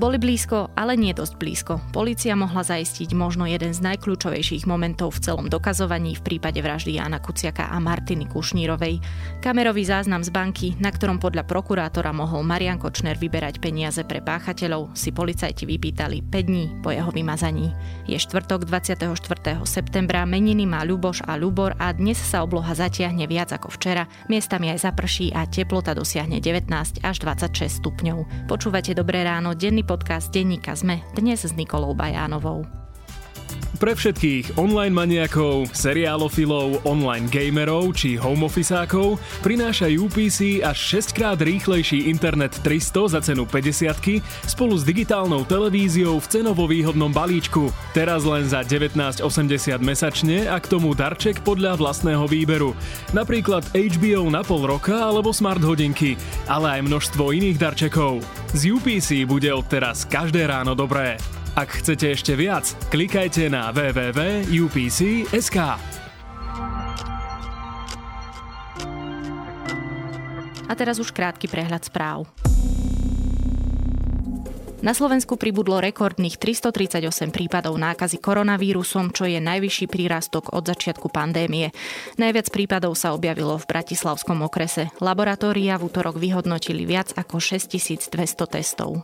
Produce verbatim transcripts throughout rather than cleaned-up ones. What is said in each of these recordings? Boli blízko, ale nie dosť blízko. Polícia mohla zaistiť možno jeden z najkľúčovejších momentov v celom dokazovaní v prípade vraždy Jana Kuciaka a Martiny Kušnírovej. Kamerový záznam z banky, na ktorom podľa prokurátora mohol Marian Kočner vyberať peniaze pre páchateľov, si policajti vypýtali päť dní po jeho vymazaní. Je štvrtok dvadsiateho štvrtého septembra, meniny má Ľuboš a Ľubor a dnes sa obloha zatiahne viac ako včera, miestami aj zaprší a teplota dosiahne devätnásť až dvadsaťšesť stupňov. Počúvate Dobré ráno, denný podcast denníka SME, dnes s Nikolou Bajánovou. Pre všetkých online maniakov, seriálofilov, online gamerov či home officeákov prináša ú pé cé až šesťkrát rýchlejší internet tristo za cenu päťdesiatky spolu s digitálnou televíziou v cenovo výhodnom balíčku. Teraz len za devätnásť osemdesiat mesačne a k tomu darček podľa vlastného výberu. Napríklad há bé ó na pol roka alebo smart hodinky, ale aj množstvo iných darčekov. Z ú pé cé bude odteraz každé ráno dobré. Ak chcete ešte viac, klikajte na w w w bodka u p c bodka s k. A teraz už krátky prehľad správ. Na Slovensku pribudlo rekordných tristotridsaťosem prípadov nákazy koronavírusom, čo je najvyšší prírastok od začiatku pandémie. Najviac prípadov sa objavilo v bratislavskom okrese. Laboratória v utorok vyhodnotili viac ako šesťtisícdvesto testov.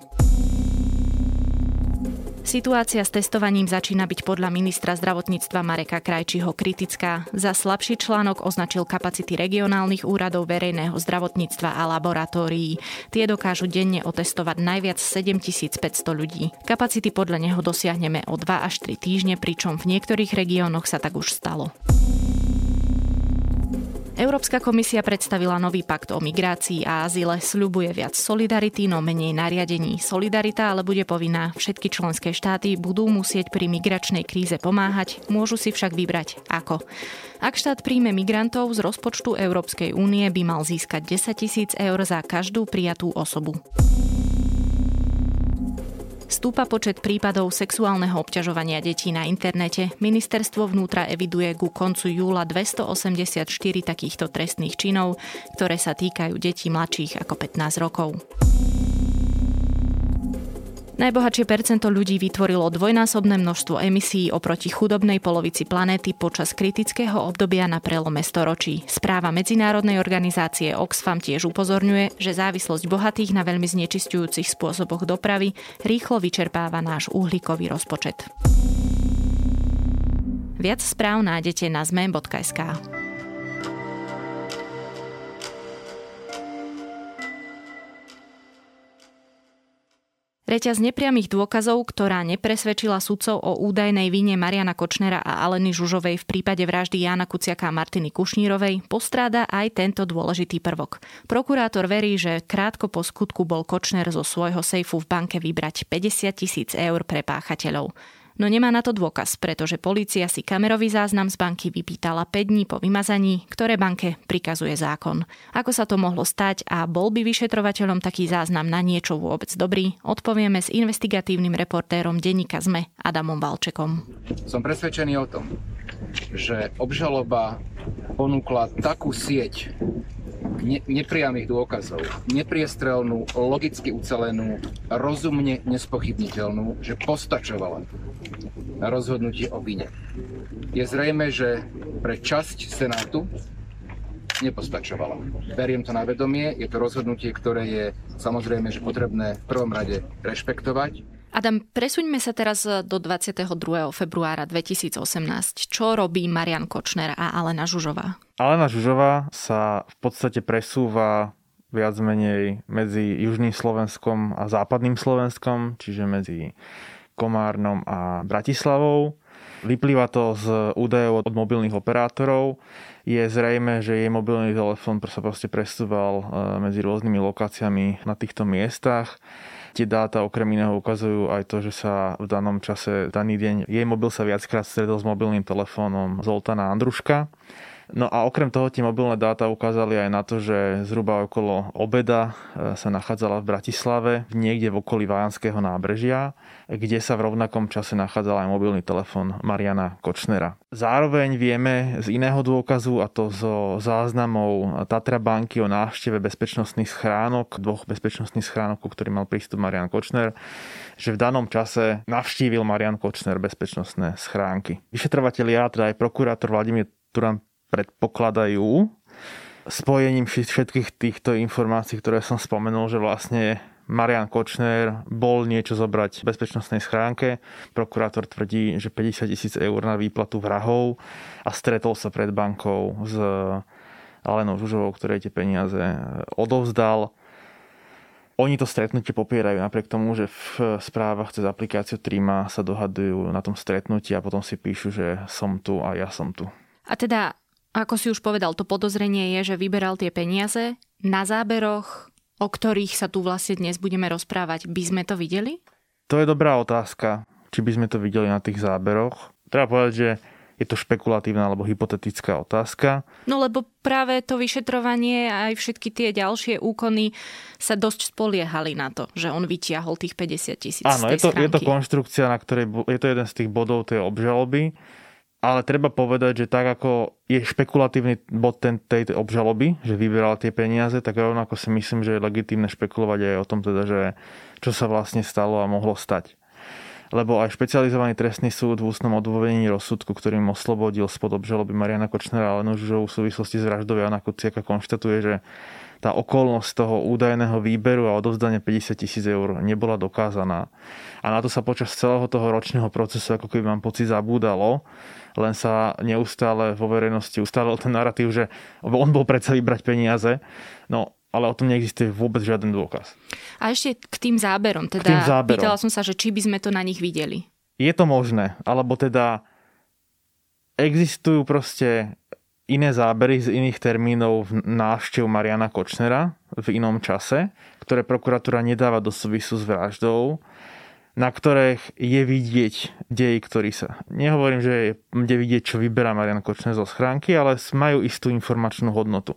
Situácia s testovaním začína byť podľa ministra zdravotníctva Mareka Krajčího kritická. Za slabší článok označil kapacity regionálnych úradov verejného zdravotníctva a laboratórií. Tie dokážu denne otestovať najviac sedemtisícpäťsto ľudí. Kapacity podľa neho dosiahneme o dva až tri týždne, pričom v niektorých regiónoch sa tak už stalo. Európska komisia predstavila nový pakt o migrácii a azyle, sľubuje viac solidarity, no menej nariadení. Solidarita ale bude povinná. Všetky členské štáty budú musieť pri migračnej kríze pomáhať, môžu si však vybrať ako. Ak štát príjme migrantov, z rozpočtu Európskej únie by mal získať desaťtisíc eur za každú prijatú osobu. Stúpa počet prípadov sexuálneho obťažovania detí na internete. Ministerstvo vnútra eviduje ku koncu júla dvestoosemdesiatštyri takýchto trestných činov, ktoré sa týkajú detí mladších ako pätnásť rokov. Najbohatšie percento ľudí vytvorilo dvojnásobné množstvo emisií oproti chudobnej polovici planéty počas kritického obdobia na prelome storočí. Správa medzinárodnej organizácie Oxfam tiež upozorňuje, že závislosť bohatých na veľmi znečisťujúcich spôsoboch dopravy rýchlo vyčerpáva náš uhlíkový rozpočet. Viac správ nájdete na zme bodka es ká. Reťaz nepriamých dôkazov, ktorá nepresvedčila sudcov o údajnej vine Mariana Kočnera a Aleny Zsuzsovej v prípade vraždy Jana Kuciaka a Martiny Kušnírovej, postráda aj tento dôležitý prvok. Prokurátor verí, že krátko po skutku bol Kočner zo svojho sejfu v banke vybrať päťdesiat tisíc eur pre páchateľov. No nemá na to dôkaz, pretože polícia si kamerový záznam z banky vypýtala päť dní po vymazaní, ktoré banke prikazuje zákon. Ako sa to mohlo stať a bol by vyšetrovateľom taký záznam na niečo vôbec dobrý, odpovieme s investigatívnym reportérom denníka SME Adamom Valčekom. Som presvedčený o tom, že obžaloba ponúkla takú sieť ne- nepriamých dôkazov, nepriestrelnú, logicky ucelenú, rozumne nespochybniteľnú, že postačovala na rozhodnutie o vine. Je zrejme, že pre časť Senátu nepostačovala. Beriem to na vedomie, je to rozhodnutie, ktoré je samozrejme, že potrebné v prvom rade rešpektovať. Adam, presuňme sa teraz do dvadsiateho druhého februára dvetisícosemnásť. Čo robí Marian Kočner a Alena Zsuzsová? Alena Zsuzsová sa v podstate presúva viac menej medzi južným Slovenskom a západným Slovenskom, čiže medzi Komárnom a Bratislavou. Vyplýva to z údajov od mobilných operátorov. Je zrejme, že jej mobilný telefón sa proste presúval medzi rôznymi lokáciami na týchto miestach. Tie dáta okrem iného ukazujú aj to, že sa v danom čase, daný deň, jej mobil sa viackrát stredol s mobilným telefónom Zoltana Andruška. No a okrem toho tie mobilné dáta ukázali aj na to, že zhruba okolo obeda sa nachádzala v Bratislave, niekde v okolí Vajanského nábrežia, kde sa v rovnakom čase nachádzal aj mobilný telefón Mariana Kočnera. Zároveň vieme z iného dôkazu, a to zo záznamov Tatra Banky o návšteve bezpečnostných schránok, dvoch bezpečnostných schránok, ku ktorým mal prístup Marian Kočner, že v danom čase navštívil Marian Kočner bezpečnostné schránky. Vyšetrovatelia, teda aj prokurátor Vladimír Turán, predpokladajú spojením všetkých týchto informácií, ktoré som spomenul, že vlastne Marian Kočner bol niečo zobrať v bezpečnostnej schránke. Prokurátor tvrdí, že päťdesiat tisíc eur na výplatu vrahov a stretol sa pred bankou s Alenou Zsuzsovou, ktorej tie peniaze odovzdal. Oni to stretnutie popierajú napriek tomu, že v správach cez aplikáciu Trima sa dohadujú na tom stretnutí a potom si píšu, že som tu a ja som tu. A teda, ako si už povedal, to podozrenie je, že vyberal tie peniaze na záberoch, o ktorých sa tu vlastne dnes budeme rozprávať. By sme to videli? To je dobrá otázka, či by sme to videli na tých záberoch. Treba povedať, že je to špekulatívna alebo hypotetická otázka. No lebo práve to vyšetrovanie a aj všetky tie ďalšie úkony sa dosť spoliehali na to, že on vytiahol tých päťdesiat tisíc Áno, z tej je to, schránky. Áno, je to konštrukcia, na ktorej je to jeden z tých bodov tej obžaloby, ale treba povedať, že tak ako je špekulatívny bod ten, tej obžaloby, že vyberal tie peniaze, tak rovnako si myslím, že je legitímne špekulovať aj o tom, teda, že čo sa vlastne stalo a mohlo stať. Lebo aj špecializovaný trestný súd v ústnom odôvodnení rozsudku, ktorým oslobodil spod obžaloby Mariana Kočnera a Alenu Zsuzsovú v súvislosti s vraždou Jana Kuciaka, konštatuje, že tá okolnosť toho údajného výberu a odovzdania päťdesiat tisíc eur nebola dokázaná. A na to sa počas celého toho ročného procesu, ako keby mám pocit, zabúdalo, len sa neustále vo verejnosti ustálil ten narratív, že on bol predsa vybrať peniaze. No, ale o tom neexistuje vôbec žiaden dôkaz. A ešte k tým záberom. Teda k tým záberom. Pýtala som sa, že či by sme to na nich videli. Je to možné, alebo teda existujú proste iné zábery z iných termínov návštev Mariana Kočnera v inom čase, ktoré prokuratúra nedáva do súvisu s vraždou, na ktorých je vidieť dej, ktorý sa... Nehovorím, že je kde vidieť, čo vyberá Marian Kočner zo schránky, ale majú istú informačnú hodnotu.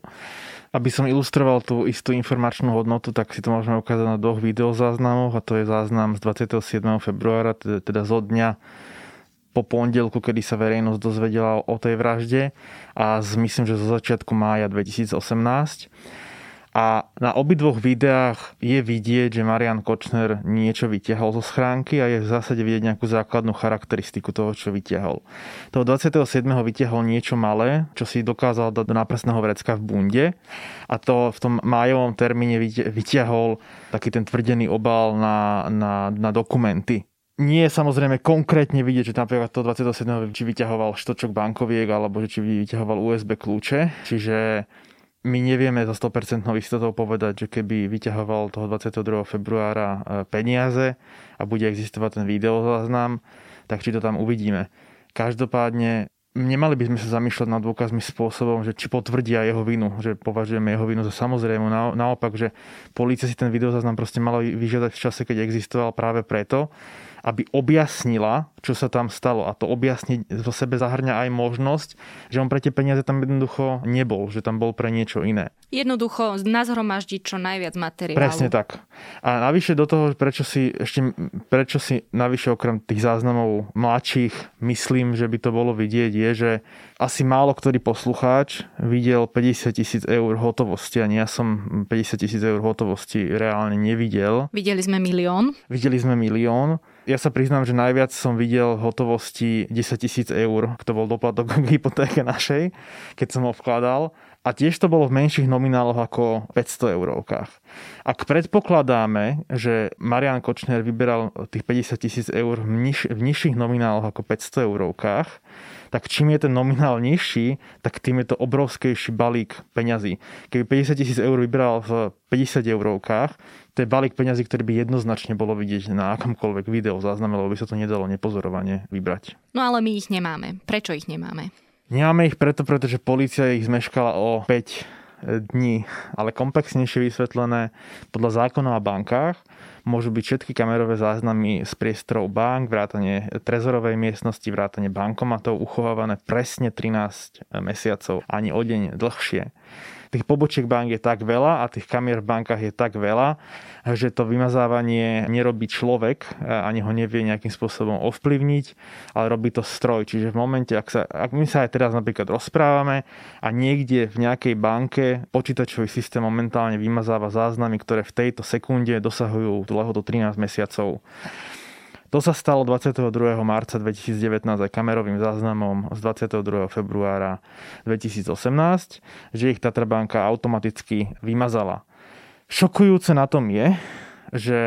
Aby som ilustroval tú istú informačnú hodnotu, tak si to môžeme ukázať na dvoch videozáznamoch, a to je záznam z dvadsiateho siedmeho februára, teda zo dňa po pondelku, kedy sa verejnosť dozvedela o tej vražde, a z, myslím, že zo začiatku mája dvetisícosemnásť. A na obidvoch videách je vidieť, že Marian Kočner niečo vytiahol zo schránky a je v zásade vidieť nejakú základnú charakteristiku toho, čo vytiahol. Toho dvadsiateho siedmeho vytiahol niečo malé, čo si dokázal dať do náprstného vrecka v bunde, a to v tom májovom termíne vytiahol taký ten tvrdený obal na, na, na dokumenty. Nie je samozrejme konkrétne vidieť, že napríklad to dvadsiateho siedmeho či vyťahoval štočok bankoviek, alebo že či vyťahoval ú es bé kľúče, čiže my nevieme za sto percent istotou povedať, že keby vyťahoval toho dvadsiateho druhého februára peniaze a bude existovať ten videozáznam, tak či to tam uvidíme. Každopádne nemali by sme sa zamýšľať nad dôkazmi spôsobom, že či potvrdia jeho vinu, že považujeme jeho vinu za samozrejmu. Naopak, že polícia si ten videozáznam proste mala vyžiadať v čase, keď existoval, práve preto, aby objasnila, čo sa tam stalo. A to objasniť zo sebe zahrňa aj možnosť, že on pre tie peniaze tam jednoducho nebol, že tam bol pre niečo iné. Jednoducho nazhromaždiť čo najviac materiálu. Presne tak. A navyše do toho, prečo si, ešte, prečo si navyše okrem tých záznamov mladších myslím, že by to bolo vidieť, je, že asi málo ktorý poslucháč videl päťdesiat tisíc eur hotovosti, a ja som päťdesiat tisíc eur hotovosti reálne nevidel. Videli sme milión. Videli sme milión. Ja sa priznám, že najviac som videl hotovosti desať tisíc eur, to bol doplatok k hypotéke našej, keď som ho vkladal. A tiež to bolo v menších nomináloch ako päťsto eurovkách. Ak predpokladáme, že Marian Kočner vyberal tých päťdesiat tisíc eur v, niž, v nižších nomináloch ako päťsto eurovkách, tak čím je ten nominál nižší, tak tým je to obrovskejší balík peňazí. Keby päťdesiat tisíc eur vyberal v päťdesiat eurovkách, to je balík peňazí, ktorý by jednoznačne bolo vidieť na akomkoľvek videu zázname, lebo by sa to nedalo nepozorovane vybrať. No ale my ich nemáme. Prečo ich nemáme? Nemáme ich preto, pretože polícia ich zmeškala o 5 dní, ale komplexnejšie vysvetlené podľa zákona o bankách. Môžu byť všetky kamerové záznamy z priestorov bank, vrátane trezorovej miestnosti, vrátane bankomatov uchovávané presne trinásť mesiacov, ani o deň dlhšie. Tých pobočiek bank je tak veľa a tých kamier v bankách je tak veľa, že to vymazávanie nerobí človek, ani ho nevie nejakým spôsobom ovplyvniť, ale robí to stroj. Čiže v momente, ak, sa, ak my sa aj teraz napríklad rozprávame a niekde v nejakej banke počítačový systém momentálne vymazáva záznamy, ktoré v tejto sekunde dosahujú tú lehotu trinásť mesiacov. To sa stalo dvadsiateho druhého marca dvetisícdevätnásť aj kamerovým záznamom z dvadsiateho druhého februára dvetisícosemnásť, že ich Tatra banka automaticky vymazala. Šokujúce na tom je, že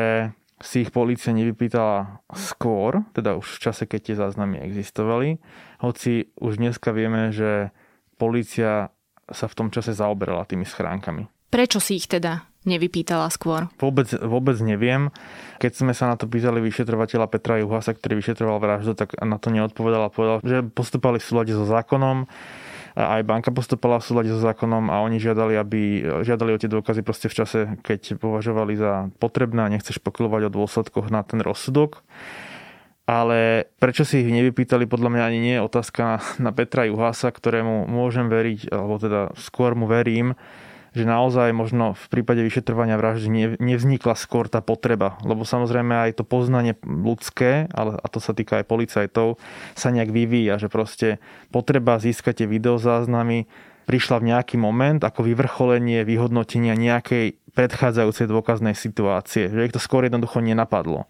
si ich polícia nevypýtala skôr, teda už v čase, keď tie záznamy existovali, hoci už dneska vieme, že polícia sa v tom čase zaoberala tými schránkami. Prečo si ich teda nevypýtala skôr? Vôbec, vôbec neviem. Keď sme sa na to pýtali vyšetrovateľa Petra Juhása, ktorý vyšetroval vraždu, tak na to neodpovedal a povedal, že postupovali v súlade so zákonom. A aj banka postupovala v súlade so zákonom a oni žiadali, aby žiadali o tie dôkazy proste v čase, keď považovali za potrebné a nechceš pokyľovať o dôsledkoch na ten rozsudok. Ale prečo si ich nevypýtali, podľa mňa ani nie je otázka na Petra Juhása, ktorému môžem veriť, alebo teda skôr mu verím, že naozaj možno v prípade vyšetrovania vraždy nevznikla skôr tá potreba. Lebo samozrejme aj to poznanie ľudské, ale a to sa týka aj policajtov, sa nejak vyvíja, že proste potreba získať tie videozáznamy prišla v nejaký moment ako vyvrcholenie vyhodnotenia nejakej predchádzajúcej dôkaznej situácie. Že ich to skôr jednoducho nenapadlo.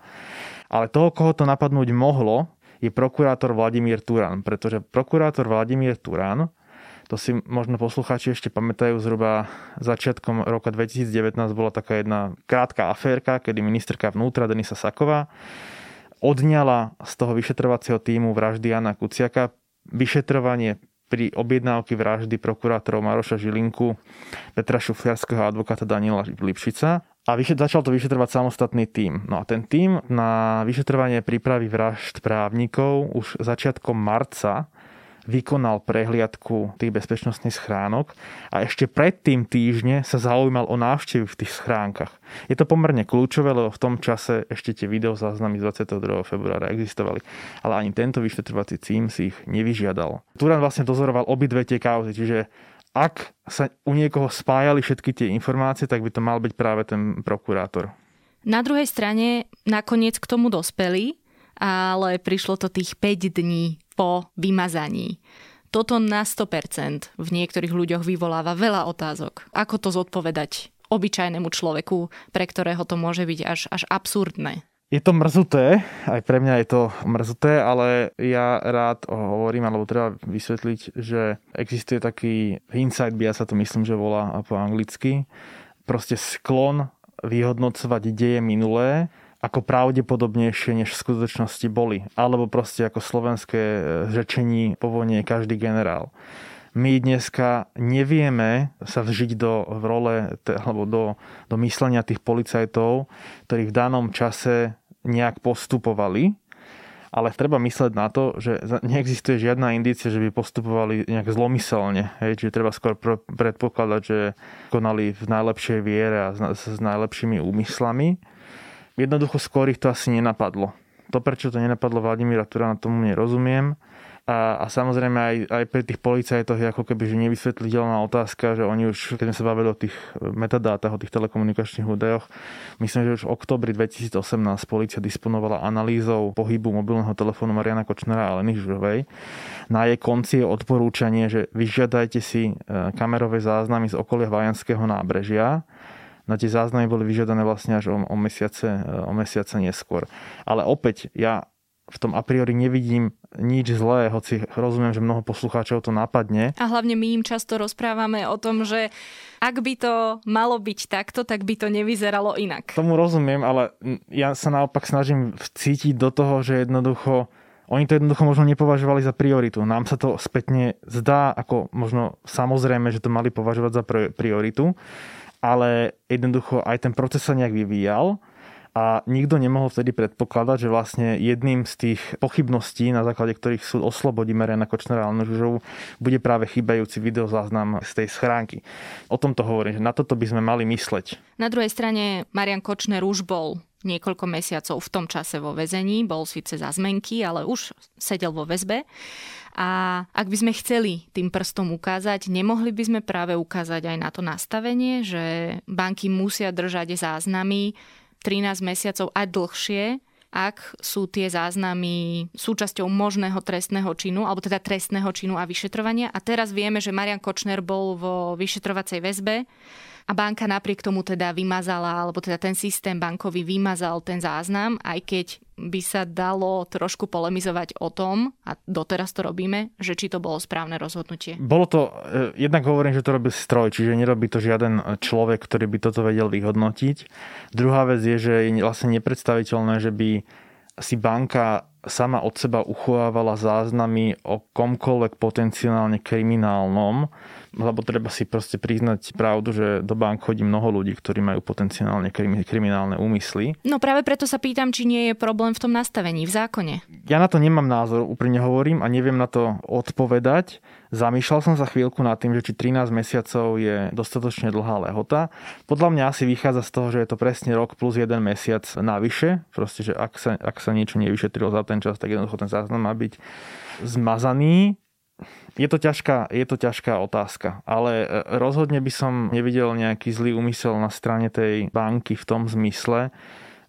Ale toho, koho to napadnúť mohlo, je prokurátor Vladimír Turán. Pretože prokurátor Vladimír Turán, to si možno poslucháči ešte pamätajú, zhruba začiatkom roka dvetisícdevätnásť bola taká jedna krátka aférka, kedy ministerka vnútra Denisa Saková odňala z toho vyšetrovacieho týmu vraždy Jana Kuciaka vyšetrovanie pri objednávke vraždy prokurátorov Maroša Žilinku, Petra Šufiarského a advokáta Daniela Lipšica. A začal to vyšetrovať samostatný tím. No a ten tím na vyšetrovanie prípravy vražd právnikov už začiatkom marca vykonal prehliadku tých bezpečnostných schránok a ešte predtým týždne sa zaujímal o návštevy v tých schránkach. Je to pomerne kľúčové, lebo v tom čase ešte tie videozáznamy z dvadsiateho druhého februára existovali, ale ani tento vyšetrovací tím si ich nevyžiadal. Turán vlastne dozoroval obidve tie kauzy, čiže ak sa u niekoho spájali všetky tie informácie, tak by to mal byť práve ten prokurátor. Na druhej strane nakoniec k tomu dospeli, ale prišlo to tých päť dní po vymazaní. Toto na sto percent v niektorých ľuďoch vyvoláva veľa otázok. Ako to zodpovedať obyčajnému človeku, pre ktorého to môže byť až, až absurdné? Je to mrzuté, aj pre mňa je to mrzuté, ale ja rád hovorím, alebo treba vysvetliť, že existuje taký hindsight bias, sa to myslím, že volá po anglicky, proste sklon vyhodnocovať deje minulé ako pravdepodobnejšie, než v skutočnosti boli. Alebo proste ako slovenské řečení povonie každý generál. My dneska nevieme sa vžiť do role alebo do, do myslenia tých policajtov, ktorí v danom čase nejak postupovali, ale treba mysleť na to, že neexistuje žiadna indícia, že by postupovali nejak zlomyselne. Hej? Čiže treba skôr predpokladať, že konali v najlepšej viere a s najlepšími úmyslami. Jednoducho skôr ich to asi nenapadlo. To, prečo to nenapadlo Vladimíra Turána, tomu nerozumiem. A, a samozrejme aj, aj pri tých policajtoch je ako keby že nevysvetliteľná otázka, že oni už, keď sme sa bavili o tých metadátach, o tých telekomunikačných údajoch, myslím, že už v októbri dvetisícosemnásť polícia disponovala analýzou pohybu mobilného telefónu Mariana Kočnera a Aleny Zsuzsovej. Na jej konci je odporúčanie, že vyžiadajte si kamerové záznamy z okolia Vajanského nábrežia. No tie záznamy boli vyžiadané vlastne až o, o, mesiace, o mesiace neskôr. Ale opäť, ja v tom a priori nevidím nič zlé, hoci rozumiem, že mnoho poslucháčov to napadne. A hlavne my im často rozprávame o tom, že ak by to malo byť takto, tak by to nevyzeralo inak. Tomu rozumiem, ale ja sa naopak snažím vcítiť do toho, že jednoducho oni to jednoducho možno nepovažovali za prioritu. Nám sa to spätne zdá, ako možno samozrejme, že to mali považovať za prioritu, ale jednoducho aj ten proces sa nejak vyvíjal a nikto nemohol vtedy predpokladať, že vlastne jedným z tých pochybností, na základe ktorých súd oslobodí Mariana Kočnera a Alenu Zsuzsovú, bude práve chýbajúci videozáznam z tej schránky. O tom to hovorím, že na toto by sme mali mysleť. Na druhej strane Marian Kočner už bol niekoľko mesiacov v tom čase vo väzení, bol síce za zmenky, ale už sedel vo väzbe. A ak by sme chceli tým prstom ukázať, nemohli by sme práve ukázať aj na to nastavenie, že banky musia držať záznamy trinásť mesiacov a dlhšie, ak sú tie záznamy súčasťou možného trestného činu, alebo teda trestného činu a vyšetrovania. A teraz vieme, že Marian Kočner bol vo vyšetrovacej väzbe a banka napriek tomu teda vymazala, alebo teda ten systém bankový vymazal ten záznam, aj keď by sa dalo trošku polemizovať o tom, a doteraz to robíme, že či to bolo správne rozhodnutie. Bolo to, jednak hovorím, že to robí stroj, čiže nerobí to žiaden človek, ktorý by toto vedel vyhodnotiť. Druhá vec je, že je vlastne nepredstaviteľné, že by si banka sama od seba uchovávala záznamy o komkoľvek potenciálne kriminálnom, lebo treba si proste priznať pravdu, že do bank chodí mnoho ľudí, ktorí majú potenciálne kriminálne úmysly. No práve preto sa pýtam, či nie je problém v tom nastavení, v zákone. Ja na to nemám názor, úprimne hovorím, a neviem na to odpovedať. Zamýšľal som sa chvíľku nad tým, že či trinásť mesiacov je dostatočne dlhá lehota. Podľa mňa asi vychádza z toho, že je to presne rok plus jeden mesiac navyše. Proste, že ak sa, ak sa niečo nevyšetrilo za ten čas, tak jednoducho ten záznam má byť zmazaný. Je to ťažká, je to ťažká otázka, ale rozhodne by som nevidel nejaký zlý úmysel na strane tej banky v tom zmysle,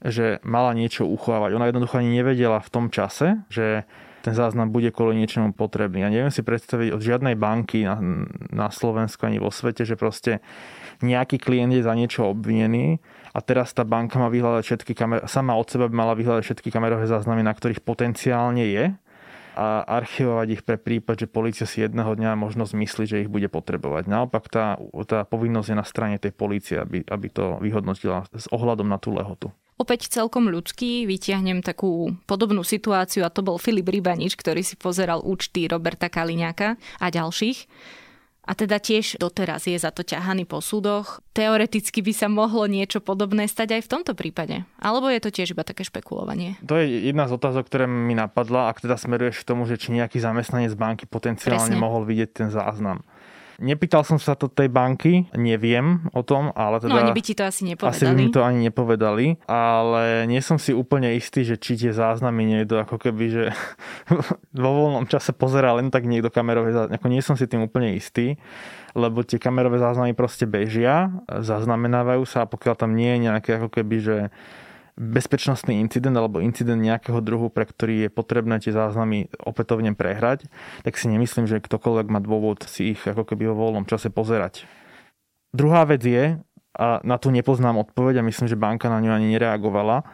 že mala niečo uchovávať. Ona jednoducho ani nevedela v tom čase, že ten záznam bude kvôli niečomu potrebný. Ja neviem si predstaviť od žiadnej banky na, na Slovensku ani vo svete, že proste nejaký klient je za niečo obvinený a teraz tá banka má vyhľadať všetky kamer- sama od seba by mala vyhľadať všetky kamerové záznamy, na ktorých potenciálne je, a archivovať ich pre prípad, že polícia si jedného dňa možno zmyslí, že ich bude potrebovať. Naopak tá, tá povinnosť je na strane tej polície, aby, aby to vyhodnotila s ohľadom na tú lehotu. Opäť celkom ľudský, vytiahnem takú podobnú situáciu, a to bol Filip Rybanič, ktorý si pozeral účty Roberta Kaliňáka a ďalších. A teda tiež doteraz je za to ťahaný po súdoch. Teoreticky by sa mohlo niečo podobné stať aj v tomto prípade. Alebo je to tiež iba také špekulovanie? To je jedna z otázok, ktorá mi napadla, ak teda smeruješ k tomu, že či nejaký zamestnanec banky potenciálne Presne. mohol vidieť ten záznam. Nepýtal som sa to tej banky, neviem o tom, ale teda... No ani by ti to asi nepovedali. Asi by mi to ani nepovedali, ale nie som si úplne istý, že či tie záznamy niekto ako keby, že vo voľnom čase pozerá len tak niekto kamerové záznamy. Ako nie som si tým úplne istý, lebo tie kamerové záznamy proste bežia, zaznamenávajú sa, a pokiaľ tam nie je nejaké ako keby, že bezpečnostný incident alebo incident nejakého druhu, pre ktorý je potrebné tie záznamy opätovne prehrať, tak si nemyslím, že ktokoľvek má dôvod si ich ako keby vo voľnom čase pozerať. Druhá vec je, a na tú nepoznám odpoveď a myslím, že banka na ňu ani nereagovala,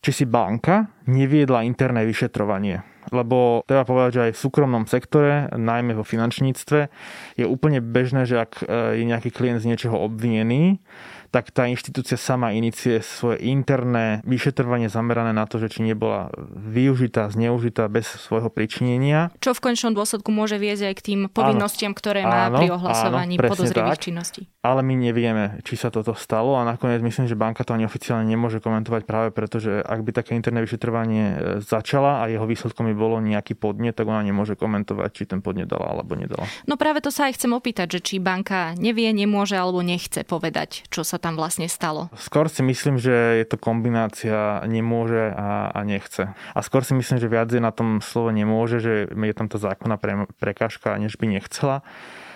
či si banka neviedla interné vyšetrovanie. Lebo treba povedať, že aj v súkromnom sektore, najmä vo finančníctve, je úplne bežné, že ak je nejaký klient z niečoho obvinený, tak tá inštitúcia sama iniciuje svoje interné vyšetrovanie zamerané na to, že či nebola využitá, zneužitá bez svojho pričinenia. Čo v konečnom dôsledku môže viesť aj k tým povinnostiam, áno, ktoré má áno, pri ohlasovaní áno, podozrivých tak. činností. Ale my nevieme, či sa toto stalo, a nakoniec myslím, že banka to ani oficiálne nemôže komentovať práve preto, že ak by také interné vyšetrovanie začala a jeho výsledkom by bolo nejaký podnet, tak ona nemôže komentovať, či ten podnet dala alebo nedala. No práve to sa aj chcem opýtať, že či banka nevie, nemôže alebo nechce povedať, čo sa tam vlastne stalo? Skôr si myslím, že je to kombinácia nemôže a, a nechce. A skôr si myslím, že viac je na tom slovo nemôže, že je tam tá zákonná pre, prekážka, než by nechcela.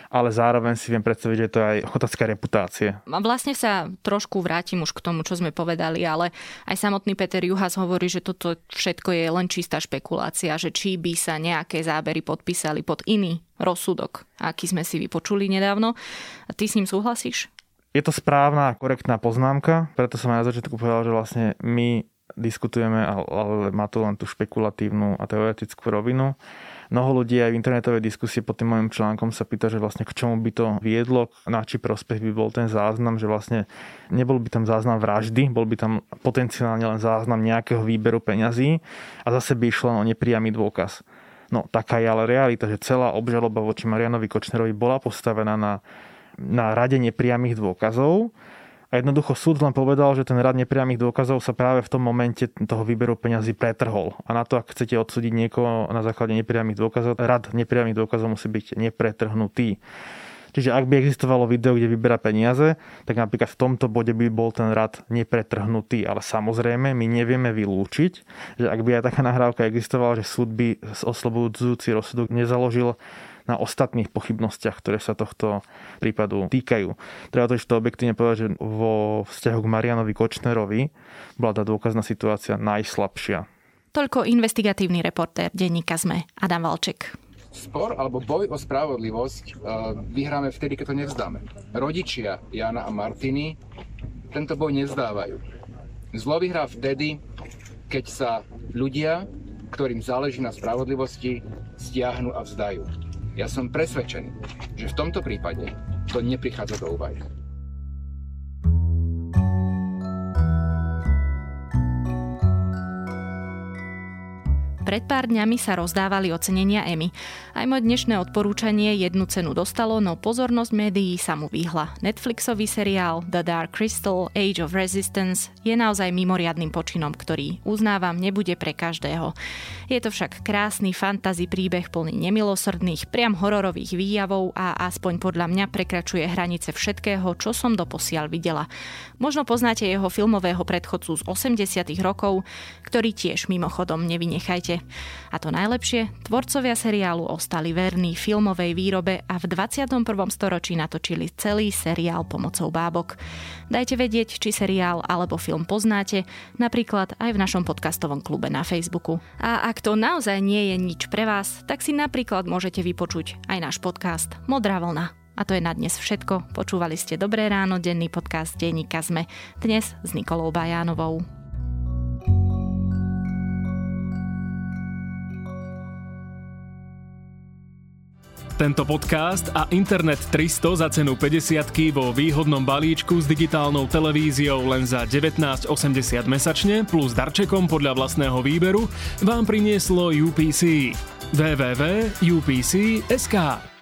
Ale zároveň si viem predstaviť, že to je aj ochotacká reputácia. A vlastne sa trošku vrátim už k tomu, čo sme povedali, ale aj samotný Peter Juhas hovorí, že toto všetko je len čistá špekulácia, že či by sa nejaké zábery podpísali pod iný rozsudok, aký sme si vypočuli nedávno. A ty s ním súhlasíš? Je to správna a korektná poznámka, preto som aj na začiatku povedal, že vlastne my diskutujeme, ale má to len tú špekulatívnu a teoretickú rovinu. Mnoho ľudí aj v internetovej diskusii pod tým mojim článkom sa pýta, že vlastne k čomu by to viedlo, na či prospech by bol ten záznam, že vlastne nebol by tam záznam vraždy, bol by tam potenciálne len záznam nejakého výberu peňazí a zase by išlo o nepriamy dôkaz. No taká je ale realita, že celá obžaloba voči Marianovi Kočnerovi bola postavená na na rade nepriamých dôkazov A jednoducho súd len povedal, že ten rad nepriamych dôkazov sa práve v tom momente toho výberu peňazí pretrhol. A na to, ak chcete odsúdiť niekoho na základe nepriamych dôkazov, rad nepriamych dôkazov musí byť nepretrhnutý. Čiže ak by existovalo video, kde vyberá peniaze, tak napríklad v tomto bode by bol ten rad nepretrhnutý. Ale samozrejme, my nevieme vylúčiť, že ak by aj taká nahrávka existovala, že súd by oslobodzujúci rozsudok nezaložil na ostatných pochybnostiach, ktoré sa tohto prípadu týkajú. Treba to ešte objektívne povedať, že vo vzťahu k Marianovi Kočnerovi bola tá dôkazná situácia najslabšia. Toľko investigatívny reportér denníka SME Adam Valček. Spor alebo boj o spravodlivosť vyhráme vtedy, keď to nevzdáme. Rodičia Jana a Martiny tento boj nevzdávajú. Zlo vyhrá vtedy, keď sa ľudia, ktorým záleží na spravodlivosti, stiahnu a vzdajú. Ja som presvedčený, že v tomto prípade to neprichádza do úvahy. Pred pár dňami sa rozdávali ocenenia Emmy. Aj moje dnešné odporúčanie jednu cenu dostalo, no pozornosť médií sa mu vyhla. Netflixový seriál The Dark Crystal: Age of Resistance je naozaj mimoriadnym počinom, ktorý, uznávam, nebude pre každého. Je to však krásny fantasy príbeh plný nemilosrdných, priam hororových výjavov a aspoň podľa mňa prekračuje hranice všetkého, čo som doposiaľ videla. Možno poznáte jeho filmového predchodcu z osemdesiatych rokov, ktorý tiež mimochodom nevynechajte. A to najlepšie, tvorcovia seriálu ostali verní filmovej výrobe a v dvadsiatom prvom storočí natočili celý seriál pomocou bábok. Dajte vedieť, či seriál alebo film poznáte, napríklad aj v našom podcastovom klube na Facebooku. A ak to naozaj nie je nič pre vás, tak si napríklad môžete vypočuť aj náš podcast Modrá vlna. A to je na dnes všetko. Počúvali ste Dobré ráno, denný podcast denníka SME. Dnes s Nikolou Bajánovou. Tento podcast a Internet tristo za cenu päťdesiatky vo výhodnom balíčku s digitálnou televíziou len za devätnásť osemdesiat mesačne plus darčekom podľa vlastného výberu vám prinieslo U P C. w w w bodka u p c bodka es ka